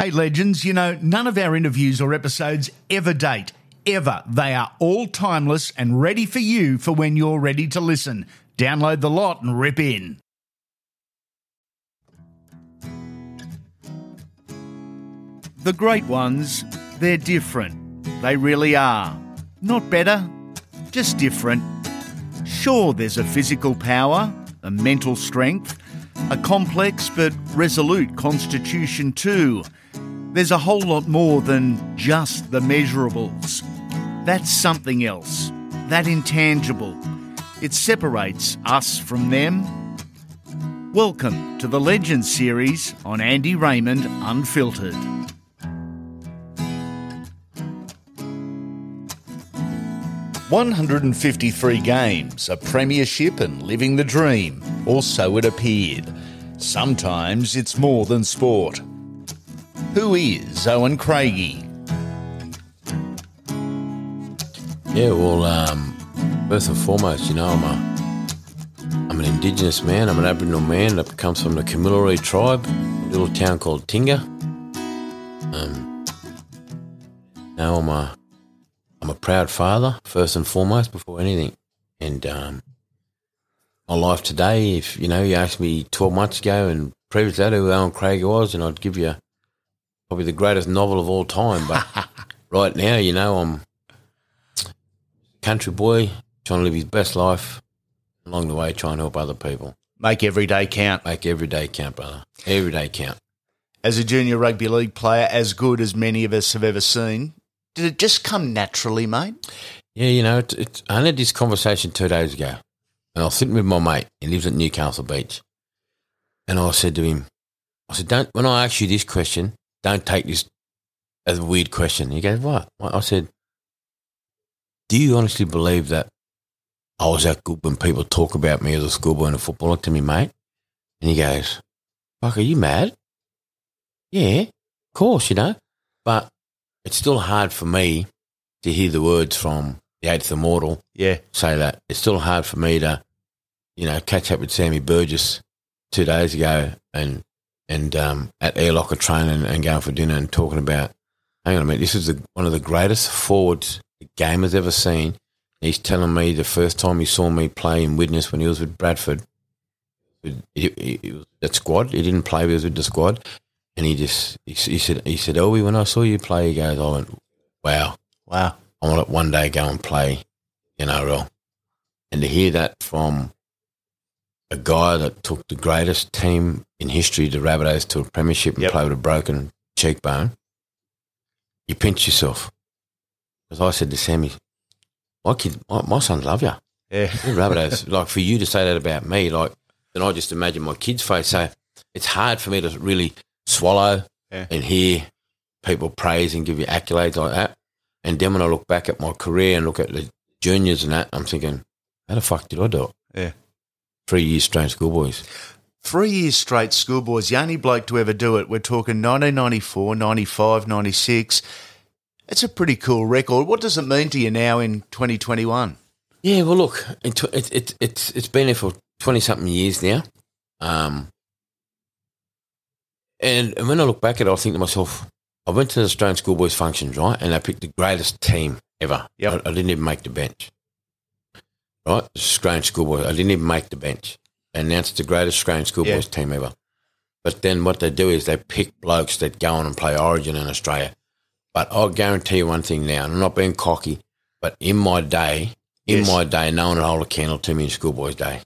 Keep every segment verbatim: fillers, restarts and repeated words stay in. Hey, legends, you know, none of our interviews or episodes ever date, ever. They are all timeless and ready for you for when you're ready to listen. Download the lot and rip in. The great ones, they're different. They really are. Not better, just different. Sure, there's a physical power, a mental strength, a complex but resolute constitution too. There's a whole lot more than just the measurables. That's something else, that intangible. It separates us from them. Welcome to the Legends series on Andy Raymond Unfiltered. one hundred fifty-three games, a premiership and living the dream, or so it appeared. Sometimes it's more than sport. Who is Owen Craigie? Yeah, well, um, first and foremost, you know, I'm a, I'm an Indigenous man, I'm an Aboriginal man that comes from the Kamilaroi tribe, a little town called Tinga. Um, now I'm a I'm a proud father, first and foremost, before anything. And um, my life today, if, you know, you asked me twelve months ago and previous to that who Owen Craigie was, and I'd give you probably the greatest novel of all time. But right now, you know, I'm a country boy trying to live his best life, along the way trying to help other people. Make every day count. Make every day count, brother. Every day count. As a junior rugby league player, as good as many of us have ever seen, did it just come naturally, mate? Yeah, you know, it's, it's, I had this conversation two days ago, and I was sitting with my mate. He lives at Newcastle Beach, and I said to him, I said, "Don't when I ask you this question, don't take this as a weird question." He goes, "What?" I said, "Do you honestly believe that I was that good when people talk about me as a schoolboy and a footballer to me, mate?" And he goes, "Fuck, are you mad?" Yeah, of course, you know, but it's still hard for me to hear the words from the Eighth Immortal yeah. say that. It's still hard for me to, you know, catch up with Sammy Burgess two days ago and and um, at air locker training and going for dinner and talking about, hang on a minute, this is the, one of the greatest forwards the game has ever seen. He's telling me the first time he saw me play in Witness when he was with Bradford, it, it, it was that squad. He didn't play, but he was with the squad. And he just, he, he said, he said, "Elby, when I saw you play," he goes, I went, wow. Wow. I want to one day go and play in A R L. And to hear that from a guy that took the greatest team in history, the Rabbitohs, to a premiership and yep. played with a broken cheekbone, you pinch yourself. Because I said to Sammy, my kids, my, my sons love you. Yeah. You're Rabbitohs. Like, for you to say that about me, like, then I just imagine my kids' face. So it's hard for me to really swallow yeah. and hear people praise and give you accolades like that. And then when I look back at my career and look at the juniors and that, I'm thinking, how the fuck did I do it? Yeah. Three years straight schoolboys. Three years straight schoolboys, the only bloke to ever do it. We're talking nineteen ninety-four, ninety-five, ninety-six. It's a pretty cool record. What does it mean to you now in twenty twenty-one? Yeah, well, look, it, it, it, it's, it's been there for twenty-something years now. Um And, and when I look back at it, I think to myself, I went to the Australian Schoolboys functions, right, and I picked the greatest team ever. Yep. I, I didn't even make the bench, right? The Australian Schoolboys, I didn't even make the bench. And now it's the greatest Australian Schoolboys yeah. team ever. But then what they do is they pick blokes that go on and play Origin in Australia. But I'll guarantee you one thing now, and I'm not being cocky, but in my day, in yes. my day, no one would hold a candle to me in Schoolboys Day.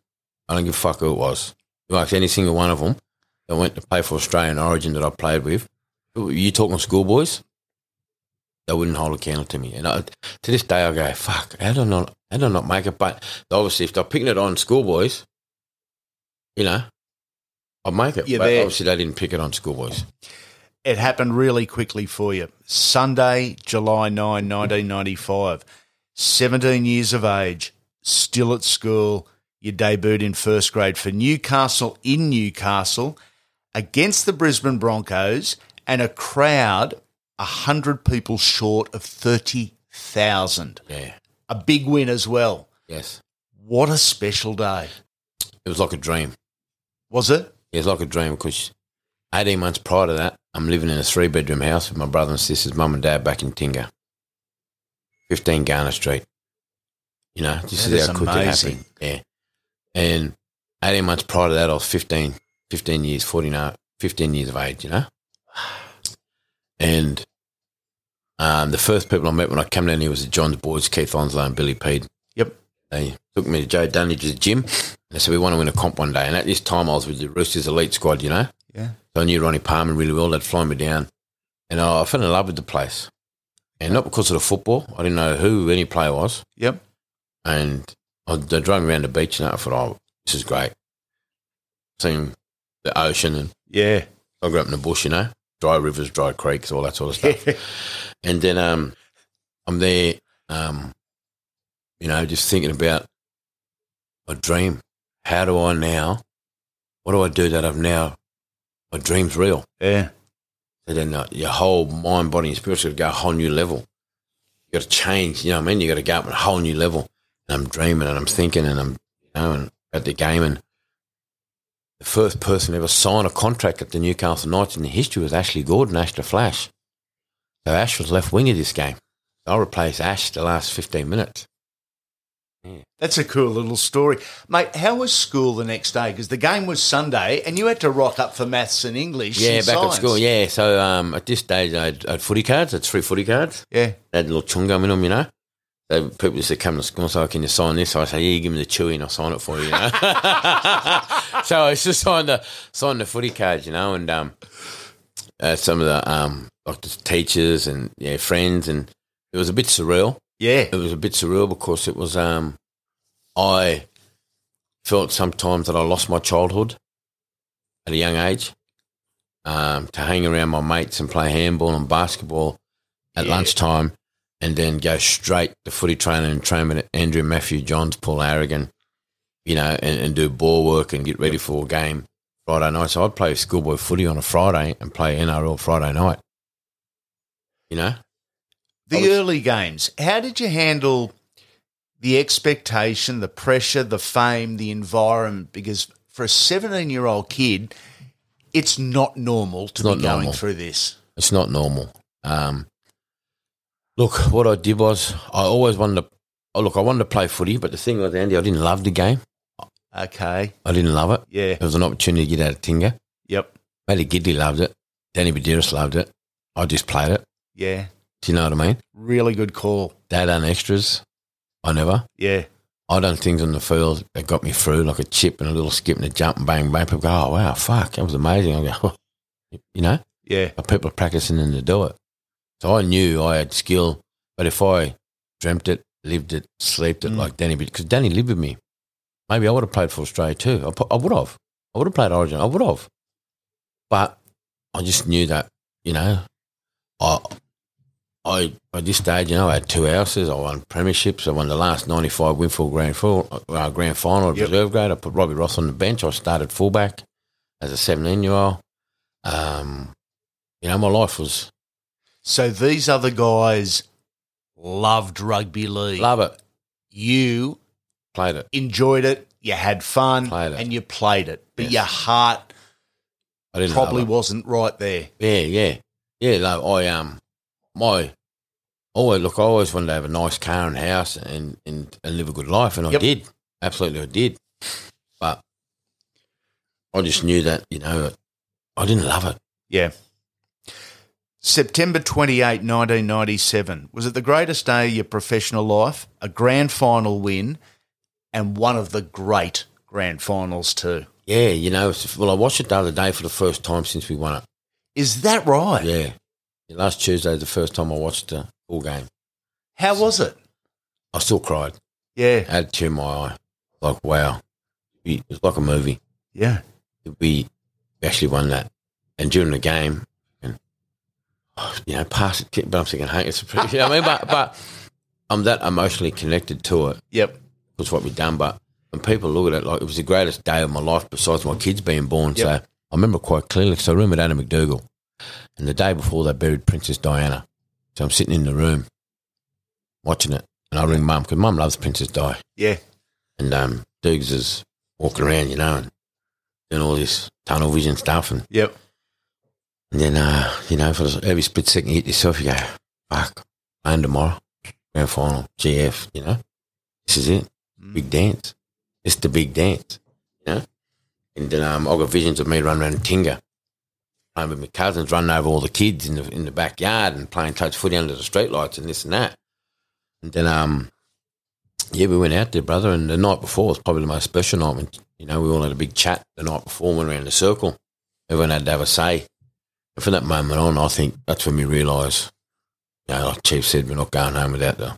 I don't give a fuck who it was. You ask any single one of them. I went to play for Australian Origin that I played with. You talking schoolboys? They wouldn't hold a candle to me. And I, to this day, I go, fuck, how do I not, how do I not make it? But obviously, if they're picking it on schoolboys, you know, I'll make it. You're but there. Obviously, they didn't pick it on schoolboys. It happened really quickly for you. Sunday, July ninth, nineteen ninety-five, seventeen years of age, still at school. You debuted in first grade for Newcastle in Newcastle, against the Brisbane Broncos, and a crowd one hundred people short of thirty thousand. Yeah. A big win as well. Yes. What a special day. It was like a dream. Was it? It was like a dream because eighteen months prior to that, I'm living in a three-bedroom house with my brother and sister's mum and dad back in Tinga, fifteen Garner Street. You know, this that is how quick it happened. Yeah. And eighteen months prior to that, I was fifteen, fifteen years, fourteen, fifteen years of age, you know. And um, the first people I met when I came down here was the Johns boys, Keith Onslow and Billy Pede. Yep. They took me to Joe Dunridge's gym, and they said, we want to win a comp one day. And at this time, I was with the Roosters elite squad, you know. Yeah. So I knew Ronnie Palmer really well. They'd fly me down. And I, I fell in love with the place. And not because of the football. I didn't know who any player was. Yep. And I, they drove me around the beach, and I thought, oh, this is great. Seeing the ocean. And yeah. I grew up in the bush, you know, dry rivers, dry creeks, all that sort of stuff. Yeah. And then um, I'm there, um, you know, just thinking about my dream. How do I now, what do I do that I've now, my dream's real? Yeah. And then uh, your whole mind, body and spirit should go a whole new level. You got to change, you know what I mean? You got to go up on a whole new level. I'm dreaming and I'm thinking and I'm, you know, and at the game, and the first person to ever sign a contract at the Newcastle Knights in the history was Ashley Gordon, Ash the Flash. So Ash was left wing of this game. I replaced Ash the last fifteen minutes. Yeah. That's a cool little story. Mate, how was school the next day? Because the game was Sunday and you had to rock up for maths and English. Yeah, and back science. At school, yeah. So um, at this stage I had, I had footy cards, I had three footy cards. Yeah. They had a little chungum in them, you know. So people used to come to school and say, oh, can you sign this? So I say, yeah, you give me the chewy and I'll sign it for you, you know. So I used to sign the, sign the footy cards, you know, and um, uh, some of the um, like the teachers and yeah, friends, and it was a bit surreal. Yeah. It was a bit surreal because it was um, I felt sometimes that I lost my childhood at a young age um, to hang around my mates and play handball and basketball at yeah. lunchtime. And then go straight to footy training and train with Andrew Matthew Johns, Paul Aragon, you know, and, and do ball work and get ready for a game Friday night. So I'd play schoolboy footy on a Friday and play N R L Friday night, you know. The was, early games, how did you handle the expectation, the pressure, the fame, the environment? Because for a seventeen-year-old kid, it's not normal to not be normal. Going through this. It's not normal. Um Look, what I did was I always wanted to oh, – look, I wanted to play footy, but the thing was, Andy, I didn't love the game. Okay. I didn't love it. Yeah. It was an opportunity to get out of Tinga. Yep. Andy Giddy loved it. Danny Badiris loved it. I just played it. Yeah. Do you know what I mean? Really good call. They done extras. I never. Yeah. I done things on the field that got me through, like a chip and a little skip and a jump and bang, bang. People go, oh, wow, fuck, that was amazing. I go, oh. You know? Yeah. People are practising and they do it. So I knew I had skill, but if I dreamt it, lived it, slept it mm. like Danny, because Danny lived with me, maybe I would have played for Australia too. I, I would have. I would have played Origin. I would have. But I just knew that, you know, I, I at this stage, you know, I had two houses. I won premierships. I won the last ninety-five Winfield Grand, uh, grand Final, yep. Reserve Grade. I put Robbie Ross on the bench. I started fullback as a seventeen-year-old. Um, you know, my life was... So these other guys loved rugby league. Love it. You played it. Enjoyed it. You had fun. Played it. And you played it. But yes. Your heart I didn't probably wasn't right there. Yeah, yeah. Yeah, no, I um my always look, I always wanted to have a nice car and house and, and, and live a good life, and yep. I did. Absolutely I did. But I just knew that, you know, I didn't love it. Yeah. September twenty-eighth, nineteen ninety-seven. Was it the greatest day of your professional life? A grand final win and one of the great grand finals too. Yeah, you know, well, I watched it the other day for the first time since we won it. Is that right? Yeah. Last Tuesday was the first time I watched the full game. How so, was it? I still cried. Yeah. I had a tear in my eye. Like, wow. It was like a movie. Yeah. We actually won that. And during the game, you know, pass it, but I'm thinking, hey, it's a pretty, you know what I mean? But, but I'm that emotionally connected to it. Yep. That's what we've done. But when people look at it, like, it was the greatest day of my life besides my kids being born. Yep. So I remember quite clearly, because I remembered Anna McDougal. And the day before, they buried Princess Diana. So I'm sitting in the room watching it. And I ring Mum, because Mum loves Princess Di. Yeah. And um, Dukes is walking around, you know, and doing all this tunnel vision stuff. And yep. And then, uh, you know, for every split second you hit yourself, you go, fuck, playing tomorrow, grand final, G F, you know. This is it. Mm. Big dance. It's the big dance, you know. And then um, I got visions of me running around Tinga, playing with my cousins, running over all the kids in the in the backyard and playing touch footy under the streetlights and this and that. And then, um, yeah, we went out there, brother, and the night before was probably the most special night. When, you know, we all had a big chat the night before, went around the circle. Everyone had to have a say. And from that moment on, I think that's when we realised, you know, like Chief said, we're not going home without the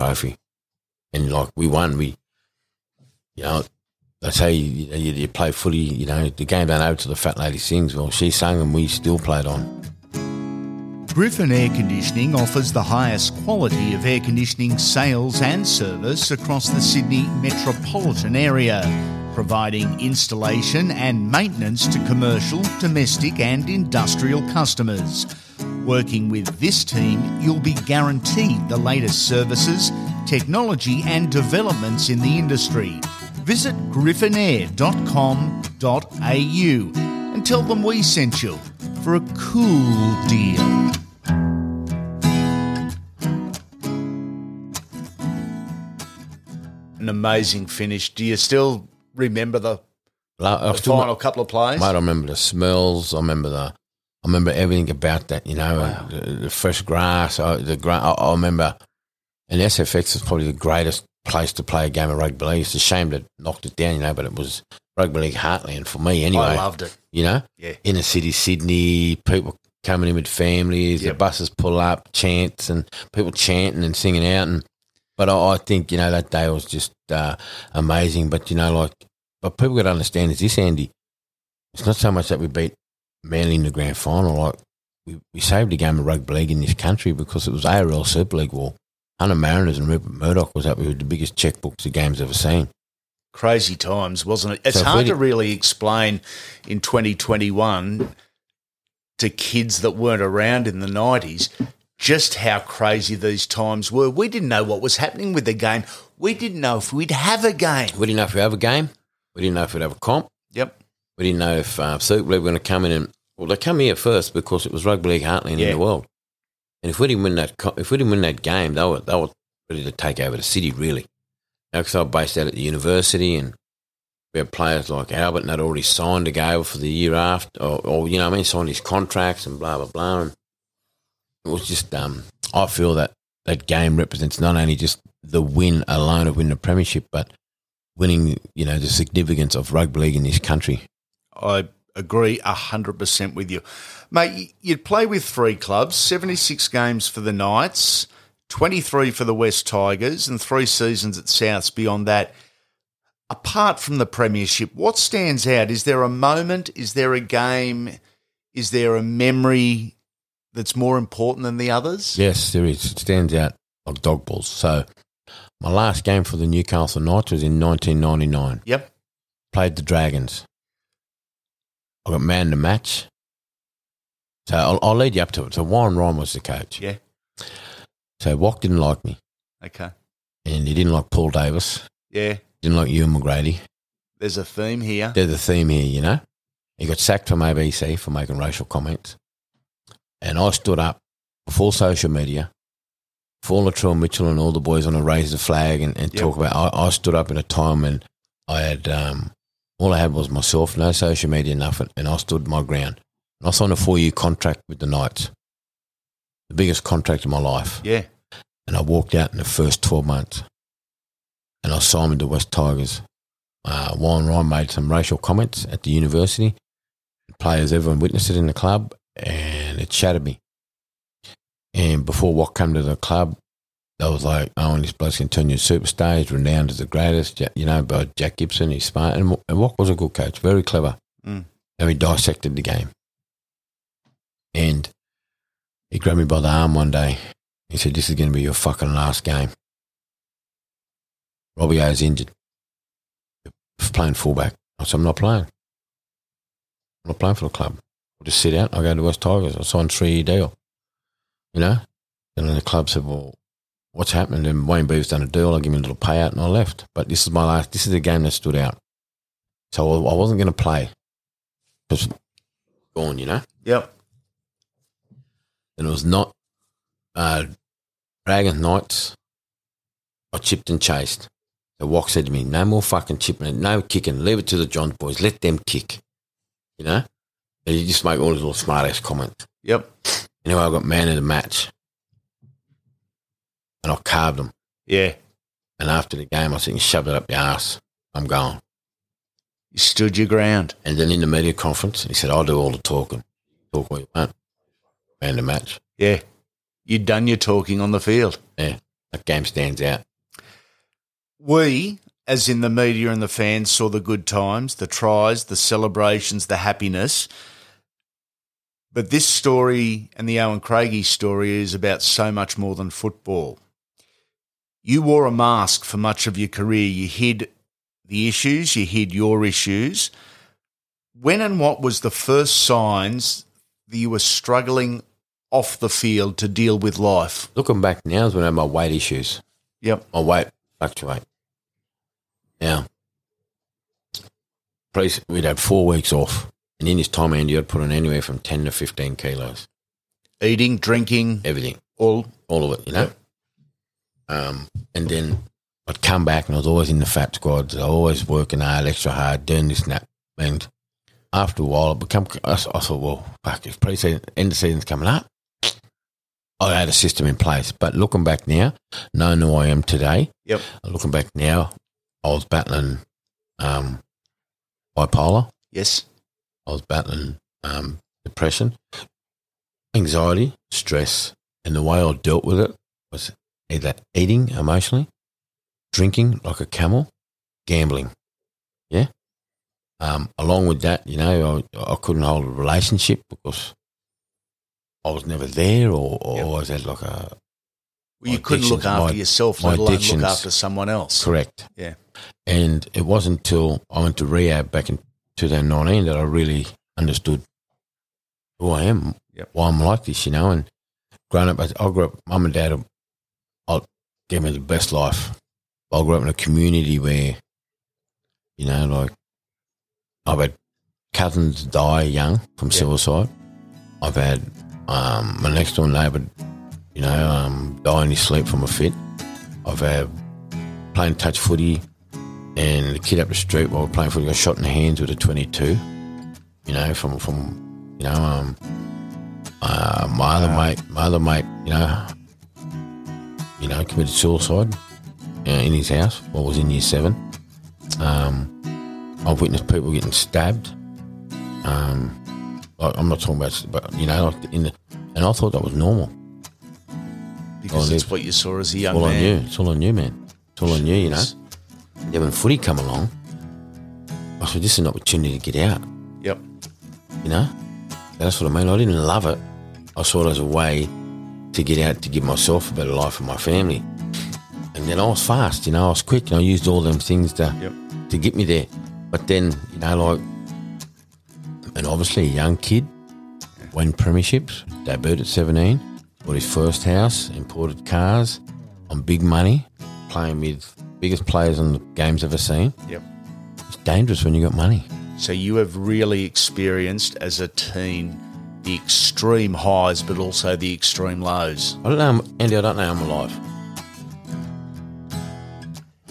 trophy. And, like, we won. We, you know, that's how you, you, you play footy, you know. The game down over to the fat lady sings. Well, she sang and we still played on. Griffin Air Conditioning offers the highest quality of air conditioning sales and service across the Sydney metropolitan area, providing installation and maintenance to commercial, domestic and industrial customers. Working with this team, you'll be guaranteed the latest services, technology and developments in the industry. Visit griffin air dot com dot a u and tell them we sent you for a cool deal. An amazing finish. Do you still remember the, the final ma- couple of plays? Mate, I remember the smells. I remember the, I remember everything about that. You know, wow. the, the fresh grass. I, the gra- I, I remember, and S F X is probably the greatest place to play a game of rugby league. It's a shame that knocked it down, you know, but it was rugby league heartland for me anyway. I loved it. You know, yeah. Inner city Sydney, people coming in with families, yep. The buses pull up, chants, and people chanting and singing out. And but I, I think, you know, that day was just uh, amazing. But, you know, like, what people got to understand is this, Andy, it's not so much that we beat Manly in the grand final. Like, we, we saved a game of rugby league in this country because it was A R L Super League war. Hunter Mariners and Rupert Murdoch was up with the biggest checkbooks the game's ever seen. Crazy times, wasn't it? It's so hard to really explain in twenty twenty-one to kids that weren't around in the nineties just how crazy these times were. We didn't know what was happening with the game. We didn't know if we'd have a game. We didn't know if we'd have a game. We didn't know if we'd have a comp. Yep. We didn't know if uh, Super League were going to come in. And, well, they come here first because it was rugby league heartland yeah. in the world. And if we didn't win that, if we didn't win that game, they were they were ready to take over the city, really. Because I was based out at the university, and we had players like Albert, and they'd already signed to go over for the year after, or, or you know what I mean, signed his contracts and blah blah blah. And it was just, um, I feel that that game represents not only just the win alone of winning the premiership, but winning, you know, the significance of rugby league in this country. I agree one hundred percent with you. Mate, you'd play with three clubs, seventy-six games for the Knights, twenty-three for the West Tigers and three seasons at Souths beyond that. Apart from the premiership, what stands out? Is there a moment? Is there a game? Is there a memory that's more important than the others? Yes, there is. It stands out like dog balls. So my last game for the Newcastle Knights was in nineteen ninety-nine. Yep. Played the Dragons. I got man to match. So I'll, I'll lead you up to it. So Warren Ryan was the coach. Yeah. So Wock didn't like me. Okay. And he didn't like Paul Davis. Yeah. Didn't like Ewan McGrady. There's a theme here. There's a theme here, you know. He got sacked from A B C for making racial comments. And I stood up before social media, before Latrell Mitchell and all the boys on a raise the flag and, and yep. talk about I, I stood up in a time and I had um, all I had was myself, no social media, nothing, and I stood my ground. I signed a four-year contract with the Knights, the biggest contract of my life. Yeah. And I walked out in the first twelve months, and I signed with the West Tigers. Uh, Warren Ryan made some racial comments at the university. The players, everyone witnessed it in the club, and it shattered me. And before Watt came to the club, they was like, oh, and this bloke can turn you a superstar. He's renowned as the greatest, you know, by Jack Gibson. He's smart. And, and Watt was a good coach, very clever. Mm. And he dissected the game. And he grabbed me by the arm one day. He said, this is going to be your fucking last game. Robbie O's injured. He's playing fullback. I said, I'm not playing. I'm not playing for the club. I'll just sit out. I'll go to West Tigers. I'll sign a three-year deal. You know? And then the club said, well, what's happened? And Wayne Beaver's done a deal. I'll give him a little payout. And I left. But this is my last. This is the game that stood out. So I wasn't going to play. Because gone, you know? Yep. and it was not uh, Dragon Knights. I chipped and chased. So Wok said to me, no more fucking chipping, no kicking, leave it to the Johns boys, let them kick, you know? And you just make all these little smart-ass comments. Yep. Anyway, I got man of the match, and I carved them. Yeah. And after the game, I said, you shove it up your ass, I'm going. You stood your ground. And then in the media conference, he said, I'll do all the talking. Talk what you want. Man the match. Yeah. You'd done your talking on the field. Yeah. That game stands out. We, as in the media and the fans, saw the good times, the tries, the celebrations, the happiness. But this story and the Owen Craigie story is about so much more than football. You wore a mask for much of your career. You hid the issues, you hid your issues. When and what was the first signs that you were struggling off the field to deal with life? Looking back now is when I had my weight issues. Yep. My weight fluctuate. Now, we'd had four weeks off, and in this time, Andy, I'd put on anywhere from ten to fifteen kilos. Eating, drinking. Everything. All all of it, you know? Yep. Um, and then I'd come back and I was always in the fat squads. I was always working hard, extra hard, doing this and that. And after a while, it become, I, I thought, well, fuck, if pre-season, end of season's coming up, I had a system in place. But looking back now, knowing who I am today, yep. Looking back now, I was battling um, bipolar. Yes. I was battling um, depression, anxiety, stress, and the way I dealt with it was either eating emotionally, drinking like a camel, gambling, yeah? Um, along with that, you know, I, I couldn't hold a relationship because I was never there or, or yep. always had like a... Well, you couldn't look after my, yourself, let alone look after someone else. Correct. Yeah. And it wasn't until I went to rehab back in two thousand nineteen that I really understood who I am, yep. why I'm like this, you know, and growing up, I grew up, mum and dad gave me the best life. I grew up in a community where, you know, like I've had cousins die young from yep. suicide. I've had um, my next door neighbour, you know, um, die in his sleep from a fit. I've had playing touch footy and the kid up the street while we're playing footy got shot in the hands with a twenty-two. You know, from from you know um, uh, my other wow. mate, my other mate, you know, you know, committed suicide. In his house, I was in year seven. Um, I've witnessed people getting stabbed. Um, like, I'm not talking about, but you know, like in the, and I thought that was normal because that's what you saw as a young man. All I knew, it's all I knew, man. It's all I knew, you know. And then when footy come along, I said, "This is an opportunity to get out." Yep. You know, that's what I mean. I didn't love it. I saw it as a way to get out, to give myself a better life and my family. And then I was fast, you know, I was quick, and I used all them things to yep. to get me there. But then, you know, like, and obviously a young kid, yeah. won premierships, debuted at seventeen, bought his first house, imported cars, on big money, playing with biggest players on the game's ever seen. Yep. It's dangerous when you got money. So you have really experienced as a teen the extreme highs but also the extreme lows. I don't know, Andy, I don't know I'm alive.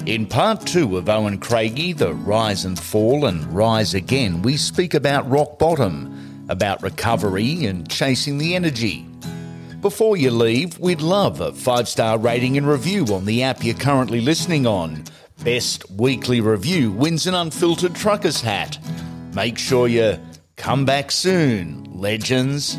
In part two of Owen Craigie, The Rise and Fall and Rise Again, we speak about rock bottom, about recovery and chasing the energy. Before you leave, we'd love a five-star rating and review on the app you're currently listening on. Best weekly review wins an unfiltered trucker's hat. Make sure you come back soon, legends.